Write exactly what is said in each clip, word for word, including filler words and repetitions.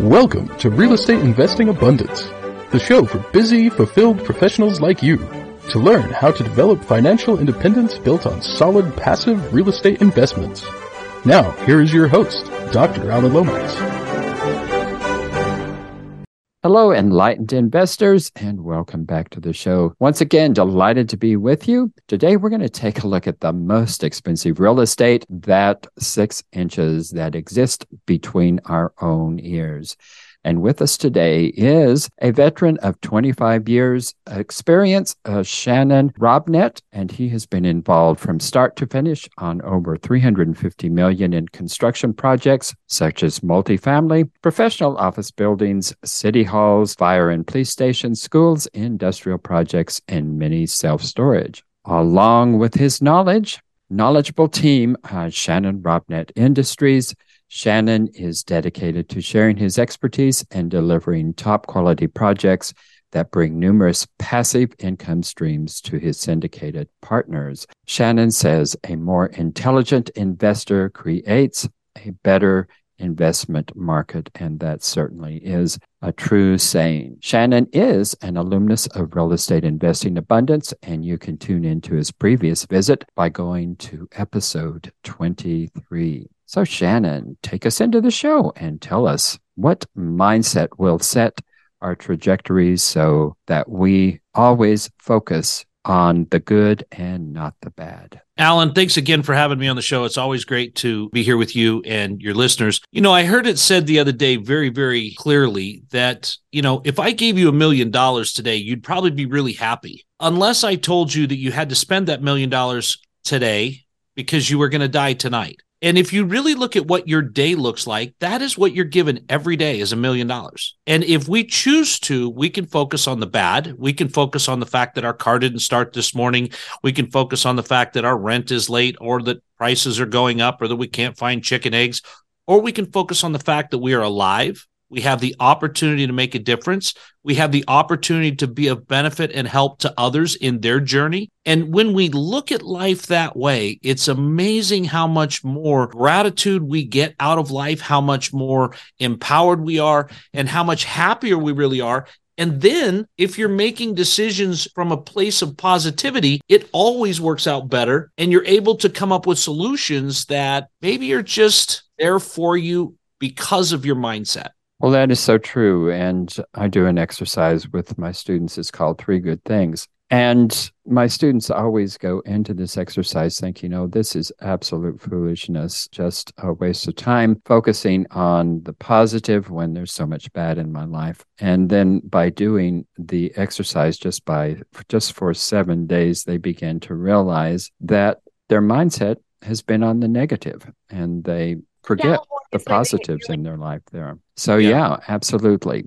Welcome to Real Estate Investing Abundance, the show for busy, fulfilled professionals like you to learn how to develop financial independence built on solid, passive real estate investments. Now, here is your host, Doctor Anna Lomax. Hello, enlightened investors, and welcome back to the show. Once again, delighted to be with you. Today, we're going to take a look at the most expensive real estate, that six inches that exists between our own ears. And with us today is a veteran of twenty-five years experience, uh, Shannon Robnett, and he has been involved from start to finish on over three hundred fifty million dollars in construction projects such as multifamily, professional office buildings, city halls, fire and police stations, schools, industrial projects, and many self-storage. Along with his knowledge, knowledgeable team, uh, Shannon Robnett Industries. Shannon is dedicated to sharing his expertise and delivering top-quality projects that bring numerous passive income streams to his syndicated partners. Shannon says a more intelligent investor creates a better investment market, and that certainly is a true saying. Shannon is an alumnus of Real Estate Investing Abundance, and you can tune into his previous visit by going to episode twenty-three. So Shannon, take us into the show and tell us what mindset will set our trajectories so that we always focus on the good and not the bad. Alan, thanks again for having me on the show. It's always great to be here with you and your listeners. You know, I heard it said the other day very, very clearly that, you know, if I gave you a million dollars today, you'd probably be really happy. Unless I told you that you had to spend that million dollars today because you were going to die tonight. And if you really look at what your day looks like, that is what you're given every day is a million dollars. And if we choose to, we can focus on the bad. We can focus on the fact that our car didn't start this morning. We can focus on the fact that our rent is late or that prices are going up or that we can't find chicken eggs. Or we can focus on the fact that we are alive. We have the opportunity to make a difference. We have the opportunity to be of benefit and help to others in their journey. And when we look at life that way, it's amazing how much more gratitude we get out of life, how much more empowered we are, and how much happier we really are. And then if you're making decisions from a place of positivity, it always works out better. And you're able to come up with solutions that maybe are just there for you because of your mindset. Well, that is so true. And I do an exercise with my students. It's called Three Good Things. And my students always go into this exercise thinking, oh, this is absolute foolishness, just a waste of time, focusing on the positive when there's so much bad in my life. And then by doing the exercise just by just for seven days, they begin to realize that their mindset has been on the negative and they forget the positives in their life there. So yeah. yeah, absolutely.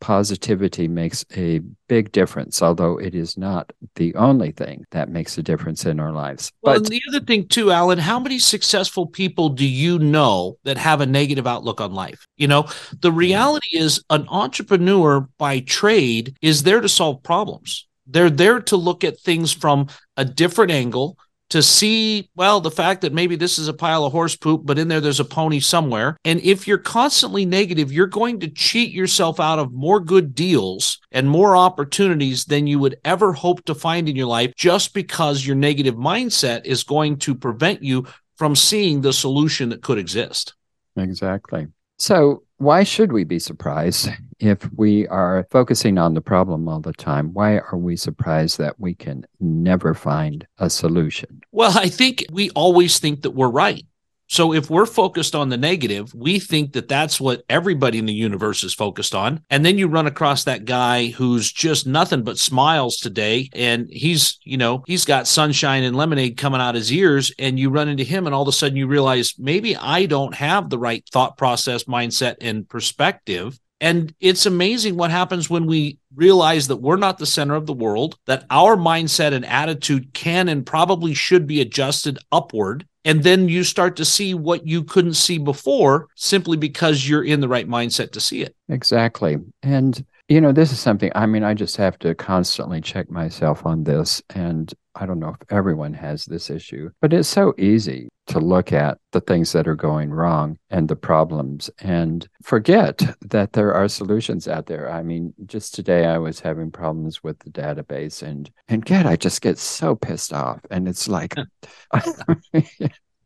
Positivity makes a big difference, although it is not the only thing that makes a difference in our lives. Well, but and the other thing too, Alan, how many successful people do you know that have a negative outlook on life? You know, the reality is an entrepreneur by trade is there to solve problems. They're there to look at things from a different angle, to see, well, the fact that maybe this is a pile of horse poop, but in there there's a pony somewhere. And if you're constantly negative, you're going to cheat yourself out of more good deals and more opportunities than you would ever hope to find in your life just because your negative mindset is going to prevent you from seeing the solution that could exist. Exactly. So why should we be surprised if we are focusing on the problem all the time? Why are we surprised that we can never find a solution? Well, I think we always think that we're right. So if we're focused on the negative, we think that that's what everybody in the universe is focused on. And then you run across that guy who's just nothing but smiles today. And he's, you know, he's got sunshine and lemonade coming out his ears. And you run into him and all of a sudden you realize maybe I don't have the right thought process, mindset, and perspective. And it's amazing what happens when we realize that we're not the center of the world, that our mindset and attitude can and probably should be adjusted upward. And then you start to see what you couldn't see before simply because you're in the right mindset to see it. Exactly. And, you know, this is something, I mean, I just have to constantly check myself on this. And I don't know if everyone has this issue, but it's so easy to look at the things that are going wrong and the problems and forget that there are solutions out there. I mean, just today I was having problems with the database and, and God, I just get so pissed off. And it's like,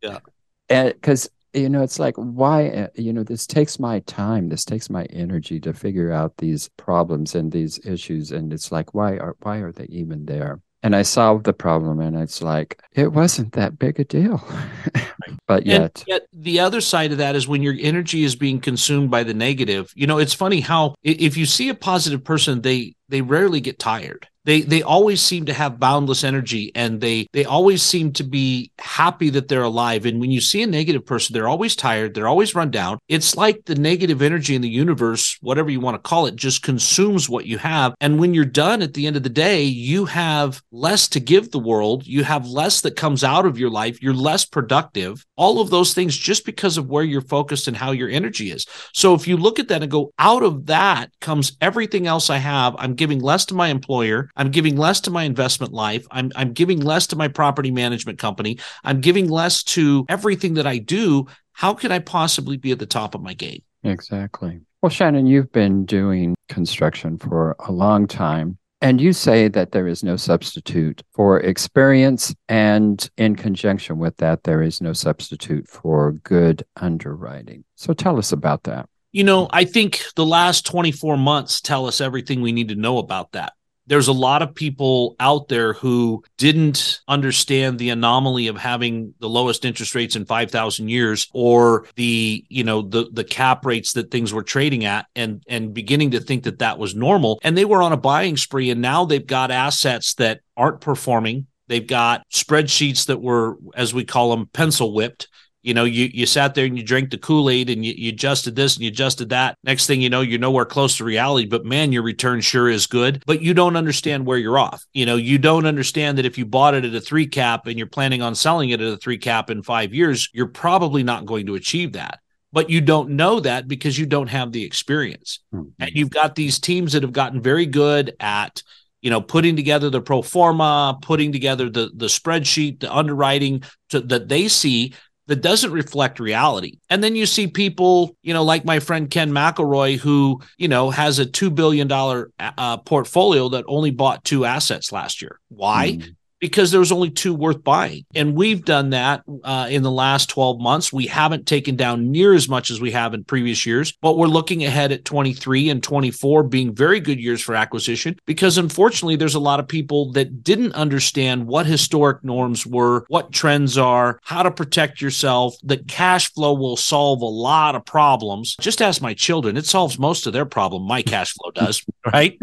yeah, because, you know, it's like, why, you know, this takes my time, this takes my energy to figure out these problems and these issues. And it's like, why are, why are they even there? And I solved the problem, and it's like, it wasn't that big a deal. But yet. yet the other side of that is when your energy is being consumed by the negative. You know, it's funny how if you see a positive person, they they rarely get tired. They they always seem to have boundless energy, and they they always seem to be happy that they're alive. And when you see a negative person, they're always tired. They're always run down. It's like the negative energy in the universe, whatever you want to call it, just consumes what you have. And when you're done at the end of the day, you have less to give the world. You have less that comes out of your life. You're less productive. All of those things just because of where you're focused and how your energy is. So if you look at that and go, out of that comes everything else I have. I'm giving less to my employer. I'm giving less to my investment life. I'm I'm giving less to my property management company. I'm giving less to everything that I do. How can I possibly be at the top of my game? Exactly. Well, Shannon, you've been doing construction for a long time, and you say that there is no substitute for experience, and in conjunction with that, there is no substitute for good underwriting. So tell us about that. You know, I think the last twenty-four months tell us everything we need to know about that. There's a lot of people out there who didn't understand the anomaly of having the lowest interest rates in five thousand years, or the, you know, the the cap rates that things were trading at, and and beginning to think that that was normal. And they were on a buying spree, and now they've got assets that aren't performing. They've got spreadsheets that were, as we call them, pencil whipped. You know, you, you sat there and you drank the Kool-Aid, and you, you adjusted this and you adjusted that. Next thing you know, you're nowhere close to reality, but man, your return sure is good. But you don't understand where you're off. You know, you don't understand that if you bought it at a three cap and you're planning on selling it at a three cap in five years, you're probably not going to achieve that. But you don't know that because you don't have the experience. Mm-hmm. And you've got these teams that have gotten very good at, you know, putting together the pro forma, putting together the, the spreadsheet, the underwriting to, that they see that doesn't reflect reality. And then you see people, you know, like my friend Ken McElroy, who, you know, has a two billion dollars uh, portfolio that only bought two assets last year. Why? Mm-hmm. Because there was only two worth buying. And we've done that uh, in the last twelve months. We haven't taken down near as much as we have in previous years, but we're looking ahead at twenty-three and twenty-four being very good years for acquisition, because unfortunately, there's a lot of people that didn't understand what historic norms were, what trends are, how to protect yourself, that cash flow will solve a lot of problems. Just ask my children. It solves most of their problem. My cash flow does, right?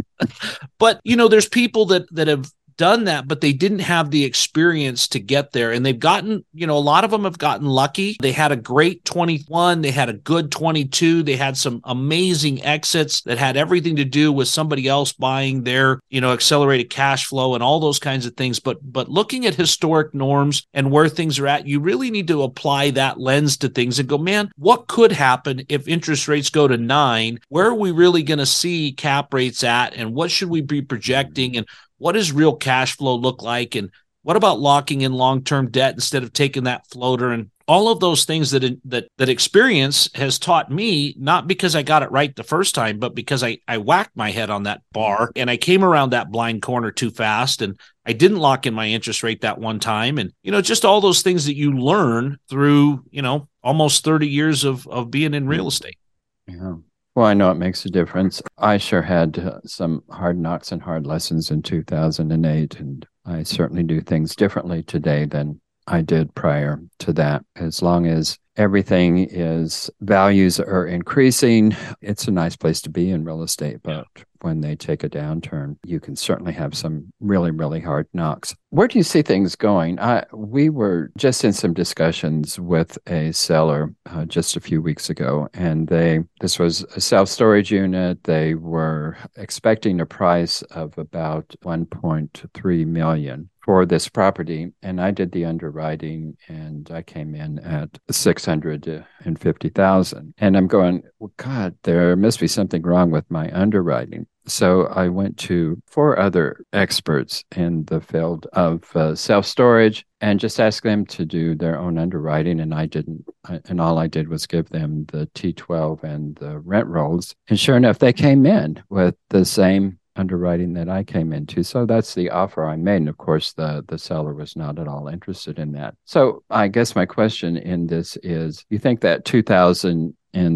But, you know, there's people that that have done that, but they didn't have the experience to get there. And they've gotten, you know, a lot of them have gotten lucky. They had a great twenty-one. They had a good twenty-two. They had some amazing exits that had everything to do with somebody else buying their, you know, accelerated cash flow and all those kinds of things. But, but looking at historic norms and where things are at, you really need to apply that lens to things and go, man, what could happen if interest rates go to nine? Where are we really going to see cap rates at? And what should we be projecting? And what does real cash flow look like? And what about locking in long-term debt instead of taking that floater? And all of those things that that that experience has taught me, not because I got it right the first time, but because I, I whacked my head on that bar and I came around that blind corner too fast, and I didn't lock in my interest rate that one time. And, you know, just all those things that you learn through, you know, almost thirty years of, of being in real estate. Yeah. Well, I know it makes a difference. I sure had uh, some hard knocks and hard lessons in two thousand eight, and I certainly do things differently today than I did prior to that. As long as everything is, values are increasing, it's a nice place to be in real estate, but yeah. When they take a downturn, you can certainly have some really, really hard knocks. Where do you see things going? I, we were just in some discussions with a seller uh, just a few weeks ago, and they this was a self-storage unit. They were expecting a price of about one point three million dollars for this property, and I did the underwriting, and I came in at six hundred thousand dollars. six hundred to fifty thousand. And I'm going, well, God, there must be something wrong with my underwriting. So I went to four other experts in the field of uh, self-storage and just asked them to do their own underwriting. And I didn't, and all I did was give them the T twelve and the rent rolls. And sure enough, they came in with the same underwriting that I came into. So that's the offer I made. And of course, the, the seller was not at all interested in that. So I guess my question in this is, you think that two thousand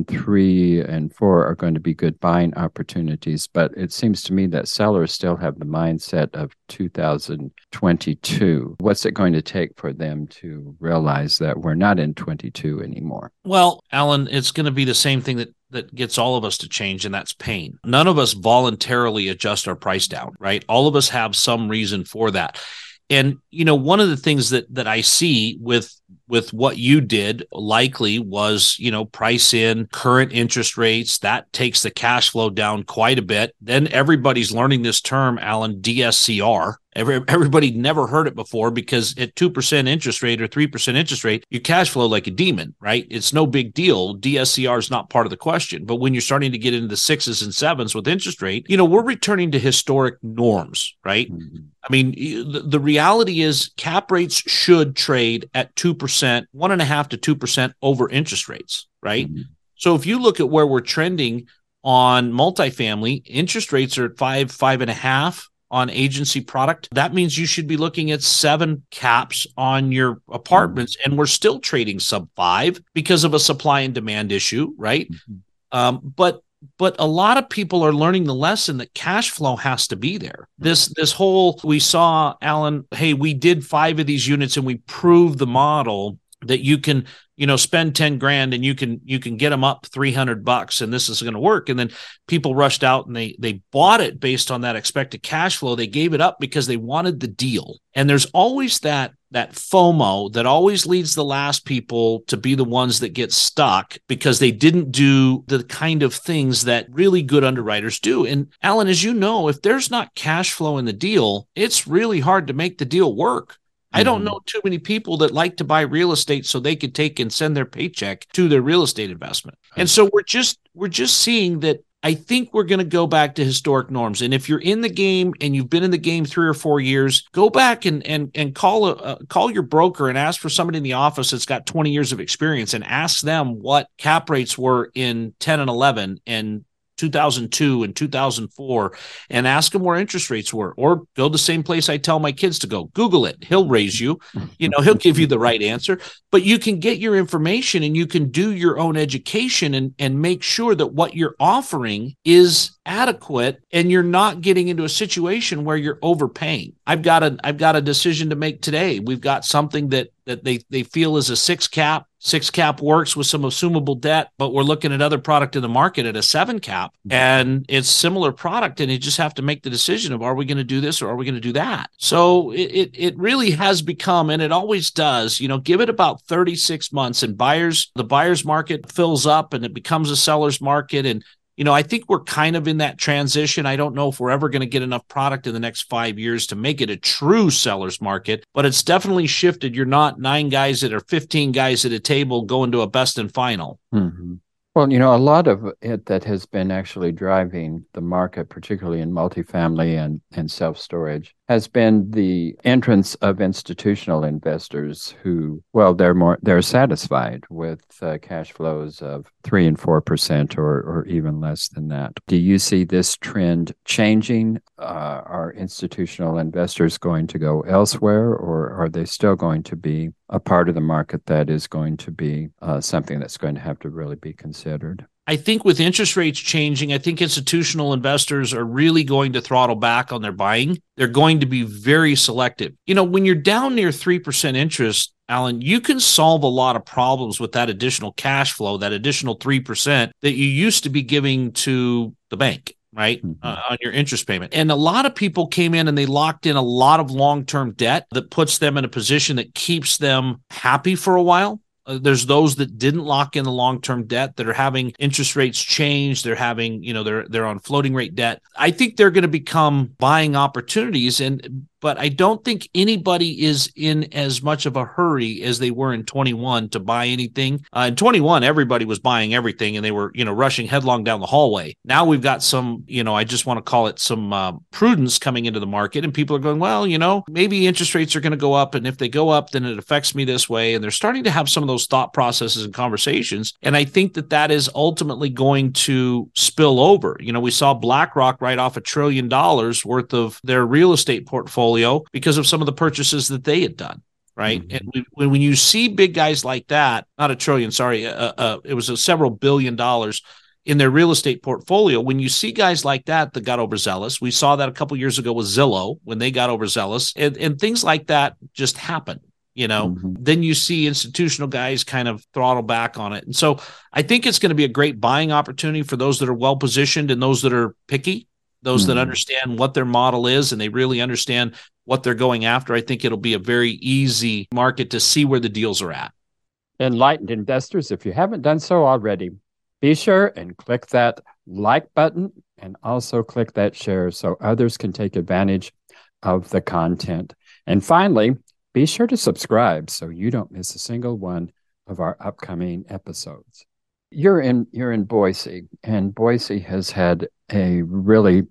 three and four are going to be good buying opportunities, but it seems to me that sellers still have the mindset of two thousand twenty-two. What's it going to take for them to realize that we're not in twenty-two anymore? Well, Alan, it's going to be the same thing that that gets all of us to change, and that's pain. None of us voluntarily adjust our price down, right? All of us have some reason for that. And, you know, one of the things that that I see with with what you did likely was, you know, price in current interest rates. That takes the cash flow down quite a bit. Then everybody's learning this term, Alan, D S C R. Every, everybody never heard it before, because at two percent interest rate or three percent interest rate, you cash flow like a demon, right? It's no big deal. D S C R is not part of the question. But when you're starting to get into the sixes and sevens with interest rate, you know, we're returning to historic norms, right? Mm-hmm. I mean, the, the reality is cap rates should trade at two percent, one and a half to two percent over interest rates, right? Mm-hmm. So if you look at where we're trending on multifamily, interest rates are at five, five and a half. On agency product, that means you should be looking at seven caps on your apartments, and we're still trading sub five because of a supply and demand issue, right? Mm-hmm. Um, but but a lot of people are learning the lesson that cash flow has to be there. This this whole, we saw, Alan, hey, we did five of these units and we proved the model that you can, you know, spend ten grand and you can, you can get them up three hundred bucks and this is going to work. And then people rushed out and they, they bought it based on that expected cash flow. They gave it up because they wanted the deal. And there's always that, that FOMO that always leads the last people to be the ones that get stuck because they didn't do the kind of things that really good underwriters do. And Alan, as you know, if there's not cash flow in the deal, it's really hard to make the deal work. I don't know too many people that like to buy real estate so they could take and send their paycheck to their real estate investment. And so we're just we're just seeing that. I think we're going to go back to historic norms. And if you're in the game and you've been in the game three or four years, go back and and and call a, uh, call your broker and ask for somebody in the office that's got twenty years of experience and ask them what cap rates were in ten and eleven and two thousand two and two thousand four, and ask them where interest rates were, or go the same place I tell my kids to go. Google it. He'll raise you. You know, he'll give you the right answer, but you can get your information and you can do your own education and, and make sure that what you're offering is adequate and you're not getting into a situation where you're overpaying. I've got a, I've got a decision to make today. We've got something that that they they feel is a six cap. Six cap works with some assumable debt, but we're looking at other product in the market at a seven cap, and it's similar product, and you just have to make the decision of, are we going to do this or are we going to do that? So it, it it really has become, and it always does, you know, give it about thirty-six months and buyers, the buyer's market fills up and it becomes a seller's market. And you know, I think we're kind of in that transition. I don't know if we're ever going to get enough product in the next five years to make it a true seller's market, but it's definitely shifted. You're not nine guys that are fifteen guys at a table going to a best and final. Mm-hmm. Well, you know, a lot of it that has been actually driving the market, particularly in multifamily and, and self-storage, has been the entrance of institutional investors who, well, they're more they're satisfied with uh, cash flows of three and four percent, or or even less than that. Do you see this trend changing? Uh, are institutional investors going to go elsewhere, or are they still going to be a part of the market that is going to be uh, something that's going to have to really be considered? I think with interest rates changing, I think institutional investors are really going to throttle back on their buying. They're going to be very selective. You know, when you're down near three percent interest, Alan, you can solve a lot of problems with that additional cash flow, that additional three percent that you used to be giving to the bank, right? Mm-hmm. Uh, on your interest payment. And a lot of people came in and they locked in a lot of long-term debt that puts them in a position that keeps them happy for a while. Uh, there's those that didn't lock in the long-term debt that are having interest rates change. They're having, you know, they're, they're on floating rate debt. I think they're going to become buying opportunities. And but I don't think anybody is in as much of a hurry as they were in twenty-one to buy anything. Uh, in twenty-one, everybody was buying everything and they were, you know, rushing headlong down the hallway. Now we've got some, you know, I just want to call it some uh, prudence coming into the market, and people are going, well, you know, maybe interest rates are going to go up, and if they go up, then it affects me this way. And they're starting to have some of those thought processes and conversations. And I think that that is ultimately going to spill over. You know, we saw BlackRock write off a trillion dollars worth of their real estate portfolio because of some of the purchases that they had done. Right. Mm-hmm. And when, when you see big guys like that, not a trillion, sorry, uh, uh, it was a several billion dollars in their real estate portfolio. When you see guys like that that got overzealous, we saw that a couple years ago with Zillow when they got overzealous, and, and things like that just happen. You know, mm-hmm. Then you see institutional guys kind of throttle back on it. And so I think it's going to be a great buying opportunity for those that are well positioned and those that are picky, those mm-hmm. that understand what their model is and they really understand what they're going after. I think it'll be a very easy market to see where the deals are at. Enlightened investors, if you haven't done so already, be sure and click that like button and also click that share so others can take advantage of the content. And finally, be sure to subscribe so you don't miss a single one of our upcoming episodes. You're in you're in Boise, and Boise has had a really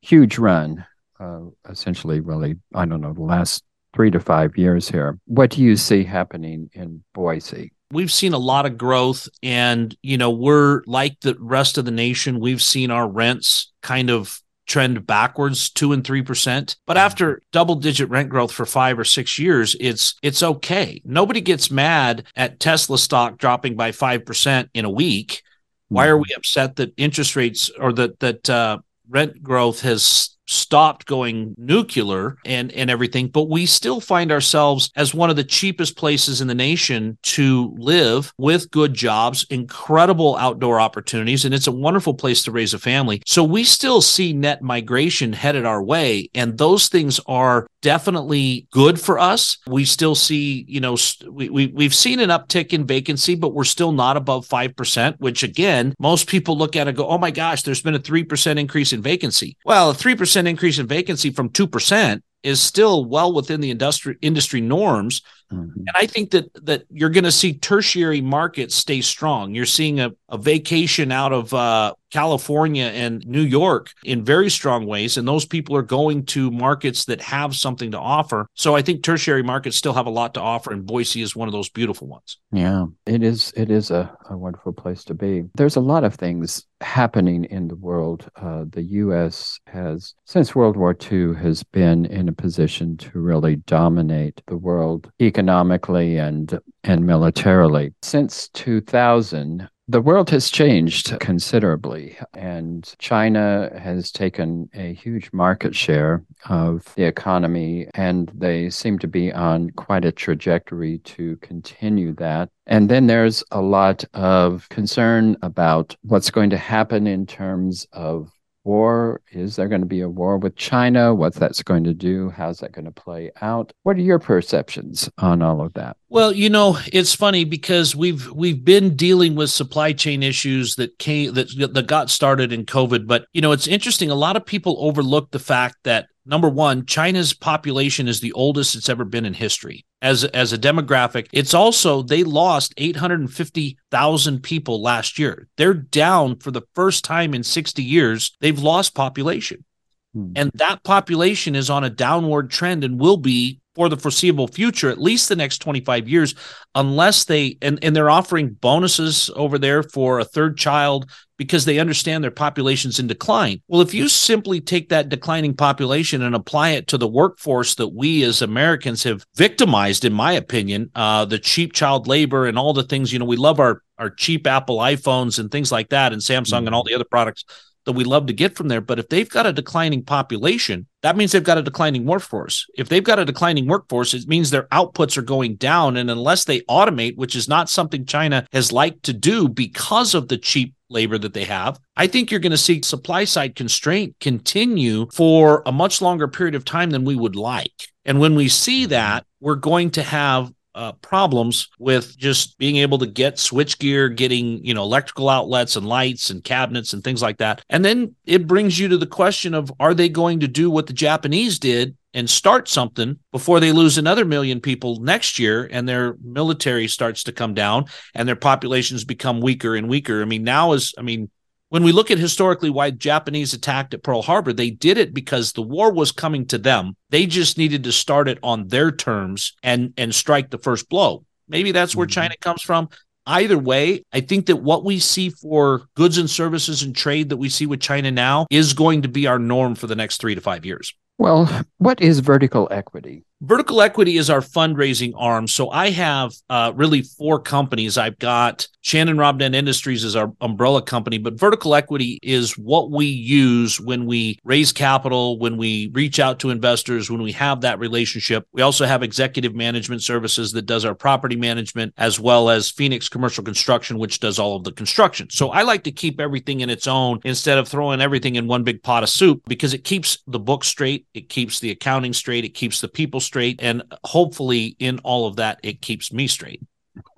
huge run, uh, essentially really, I don't know, the last three to five years here. What do you see happening in Boise? We've seen a lot of growth, and you know, we're like the rest of the nation. We've seen our rents kind of trend backwards two and three percent, but after double digit rent growth for five or six years, it's it's okay. Nobody gets mad at Tesla stock dropping by five percent in a week. Why are we upset that interest rates or that that uh, rent growth has stopped going nuclear and, and everything, but we still find ourselves as one of the cheapest places in the nation to live, with good jobs, incredible outdoor opportunities, and it's a wonderful place to raise a family. So we still see net migration headed our way, and those things are definitely good for us. We still see, you know, we, we, we've seen an uptick in vacancy, but we're still not above five percent, which again, most people look at it and go, oh my gosh, there's been a three percent increase in vacancy. Well, a three percent increase in vacancy from two percent is still well within the industry industry norms. Mm-hmm. And I think that that you're going to see tertiary markets stay strong. You're seeing a, a vacation out of uh, California and New York in very strong ways. And those people are going to markets that have something to offer. So I think tertiary markets still have a lot to offer. And Boise is one of those beautiful ones. Yeah, it is. It is a, a wonderful place to be. There's a lot of things happening in the world. Uh, the U S has, since World War Two, has been in a position to really dominate the world economically and and militarily. Since two thousand, the world has changed considerably, and China has taken a huge market share of the economy, and they seem to be on quite a trajectory to continue that. And then there's a lot of concern about what's going to happen in terms of war. Is there going to be a war with China? What's that's going to do? How's that going to play out? What are your perceptions on all of that? Well, you know, it's funny because we've we've been dealing with supply chain issues that came that, that got started in COVID. But, you know, it's interesting. A lot of people overlook the fact that, number one, China's population is the oldest it's ever been in history. As, as a demographic, it's also, they lost eight hundred fifty thousand people last year. They're down for the first time in sixty years. They've lost population. Hmm. And that population is on a downward trend and will be for the foreseeable future, at least the next twenty-five years, unless they, and, and they're offering bonuses over there for a third child because they understand their population's in decline. Well, if you simply take that declining population and apply it to the workforce that we as Americans have victimized, in my opinion, uh, the cheap child labor and all the things, you know, we love our, our cheap Apple iPhones and things like that, and Samsung mm-hmm. and all the other products that we love to get from there. But if they've got a declining population, that means they've got a declining workforce. If they've got a declining workforce, it means their outputs are going down. And unless they automate, which is not something China has liked to do because of the cheap labor that they have, I think you're going to see supply side constraint continue for a much longer period of time than we would like. And when we see that, we're going to have Uh, problems with just being able to get switchgear, getting, you know, electrical outlets and lights and cabinets and things like that. And then it brings you to the question of, are they going to do what the Japanese did and start something before they lose another million people next year and their military starts to come down and their populations become weaker and weaker. I mean, now is, I mean, when we look at historically why Japanese attacked at Pearl Harbor, they did it because the war was coming to them. They just needed to start it on their terms and, and strike the first blow. Maybe that's where mm-hmm. China comes from. Either way, I think that what we see for goods and services and trade that we see with China now is going to be our norm for the next three to five years. Well, what is Vertical Equity? Vertical Equity is our fundraising arm. So I have uh, really four companies. I've got Shannon Robnett Industries is our umbrella company, but Vertical Equity is what we use when we raise capital, when we reach out to investors, when we have that relationship. We also have Executive Management Services that does our property management, as well as Phoenix Commercial Construction, which does all of the construction. So I like to keep everything in its own instead of throwing everything in one big pot of soup, because it keeps the book straight. It keeps the accounting straight. It keeps the people straight. And hopefully in all of that, it keeps me straight.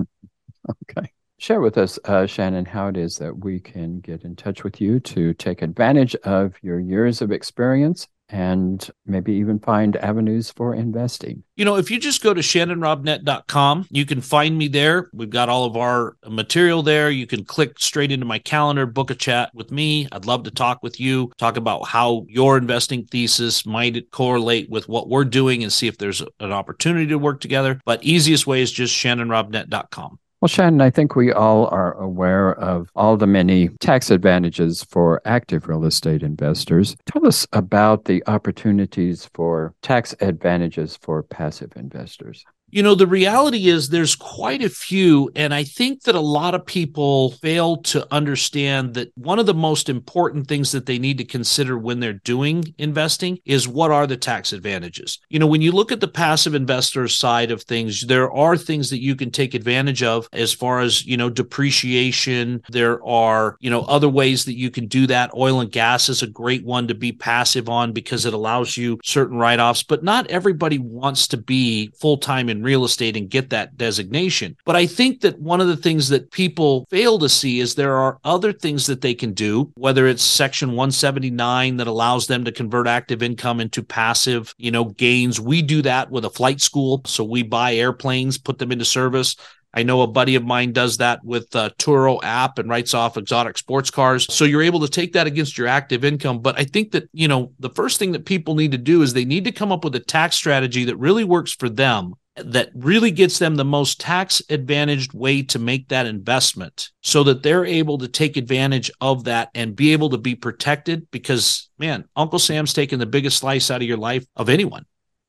Okay. Share with us, uh, Shannon, how it is that we can get in touch with you to take advantage of your years of experience and maybe even find avenues for investing. You know, if you just go to shannon robnett dot com, you can find me there. We've got all of our material there. You can click straight into my calendar, book a chat with me. I'd love to talk with you, talk about how your investing thesis might correlate with what we're doing and see if there's an opportunity to work together. But easiest way is just shannon robnett dot com. Well, Shannon, I think we all are aware of all the many tax advantages for active real estate investors. Tell us about the opportunities for tax advantages for passive investors. You know, the reality is there's quite a few, and I think that a lot of people fail to understand that one of the most important things that they need to consider when they're doing investing is what are the tax advantages. You know, when you look at the passive investor side of things, there are things that you can take advantage of as far as, you know, depreciation. There are, you know, other ways that you can do that. Oil and gas is a great one to be passive on because it allows you certain write-offs, but not everybody wants to be full-time in real estate and get that designation. But I think that one of the things that people fail to see is there are other things that they can do, whether it's Section one seventy-nine that allows them to convert active income into passive, you know, gains. We do that with a flight school. So we buy airplanes, put them into service. I know a buddy of mine does that with the Turo app and writes off exotic sports cars. So you're able to take that against your active income. But I think that, you know, the first thing that people need to do is they need to come up with a tax strategy that really works for them, that really gets them the most tax-advantaged way to make that investment so that they're able to take advantage of that and be able to be protected because, man, Uncle Sam's taking the biggest slice out of your life of anyone.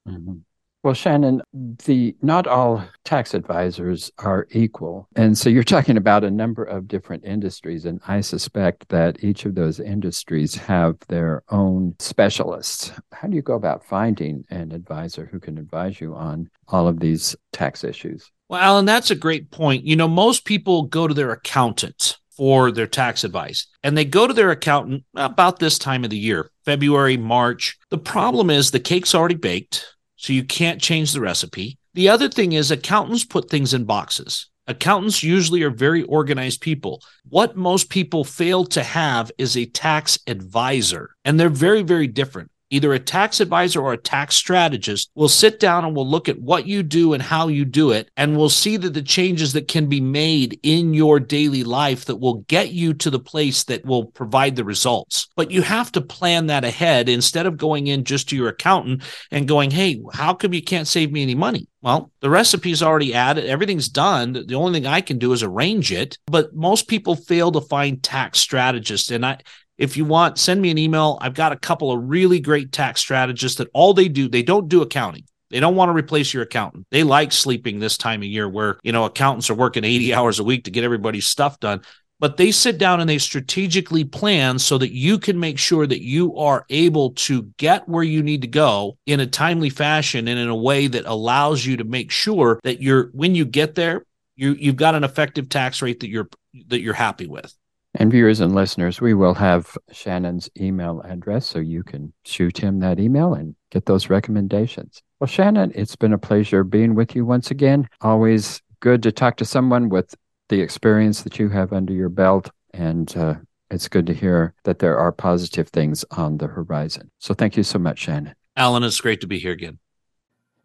Mm-hmm. Well, Shannon, the not all tax advisors are equal. And so you're talking about a number of different industries, and I suspect that each of those industries have their own specialists. How do you go about finding an advisor who can advise you on all of these tax issues? Well, Alan, that's a great point. You know, most people go to their accountant for their tax advice, and they go to their accountant about this time of the year, February, March. The problem is the cake's already baked. So you can't change the recipe. The other thing is accountants put things in boxes. Accountants usually are very organized people. What most people fail to have is a tax advisor, and they're very, very different. Either a tax advisor or a tax strategist will sit down and will look at what you do and how you do it, and will see that the changes that can be made in your daily life that will get you to the place that will provide the results. But you have to plan that ahead instead of going in just to your accountant and going, hey, how come you can't save me any money? Well, the recipe's already added. Everything's done. The only thing I can do is arrange it. But most people fail to find tax strategists. And I... If you want, send me an email. I've got a couple of really great tax strategists that all they do, they don't do accounting. They don't want to replace your accountant. They like sleeping this time of year where, you know, accountants are working eighty hours a week to get everybody's stuff done. But they sit down and they strategically plan so that you can make sure that you are able to get where you need to go in a timely fashion and in a way that allows you to make sure that you're, when you get there, you, you've got an effective tax rate that you're that you're happy with. And viewers and listeners, we will have Shannon's email address so you can shoot him that email and get those recommendations. Well, Shannon, it's been a pleasure being with you once again. Always good to talk to someone with the experience that you have under your belt. And uh, it's good to hear that there are positive things on the horizon. So thank you so much, Shannon. Alan, it's great to be here again.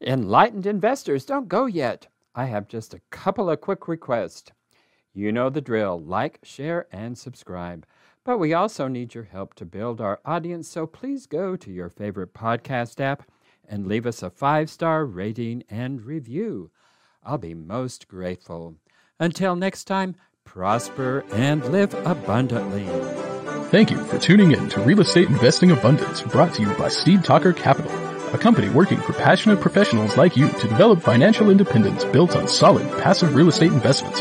Enlightened investors, don't go yet. I have just a couple of quick requests. You know the drill, like, share, and subscribe. But we also need your help to build our audience, so please go to your favorite podcast app and leave us a five-star rating and review. I'll be most grateful. Until next time, prosper and live abundantly. Thank you for tuning in to Real Estate Investing Abundance, brought to you by Steve Talker Capital, a company working for passionate professionals like you to develop financial independence built on solid, passive real estate investments.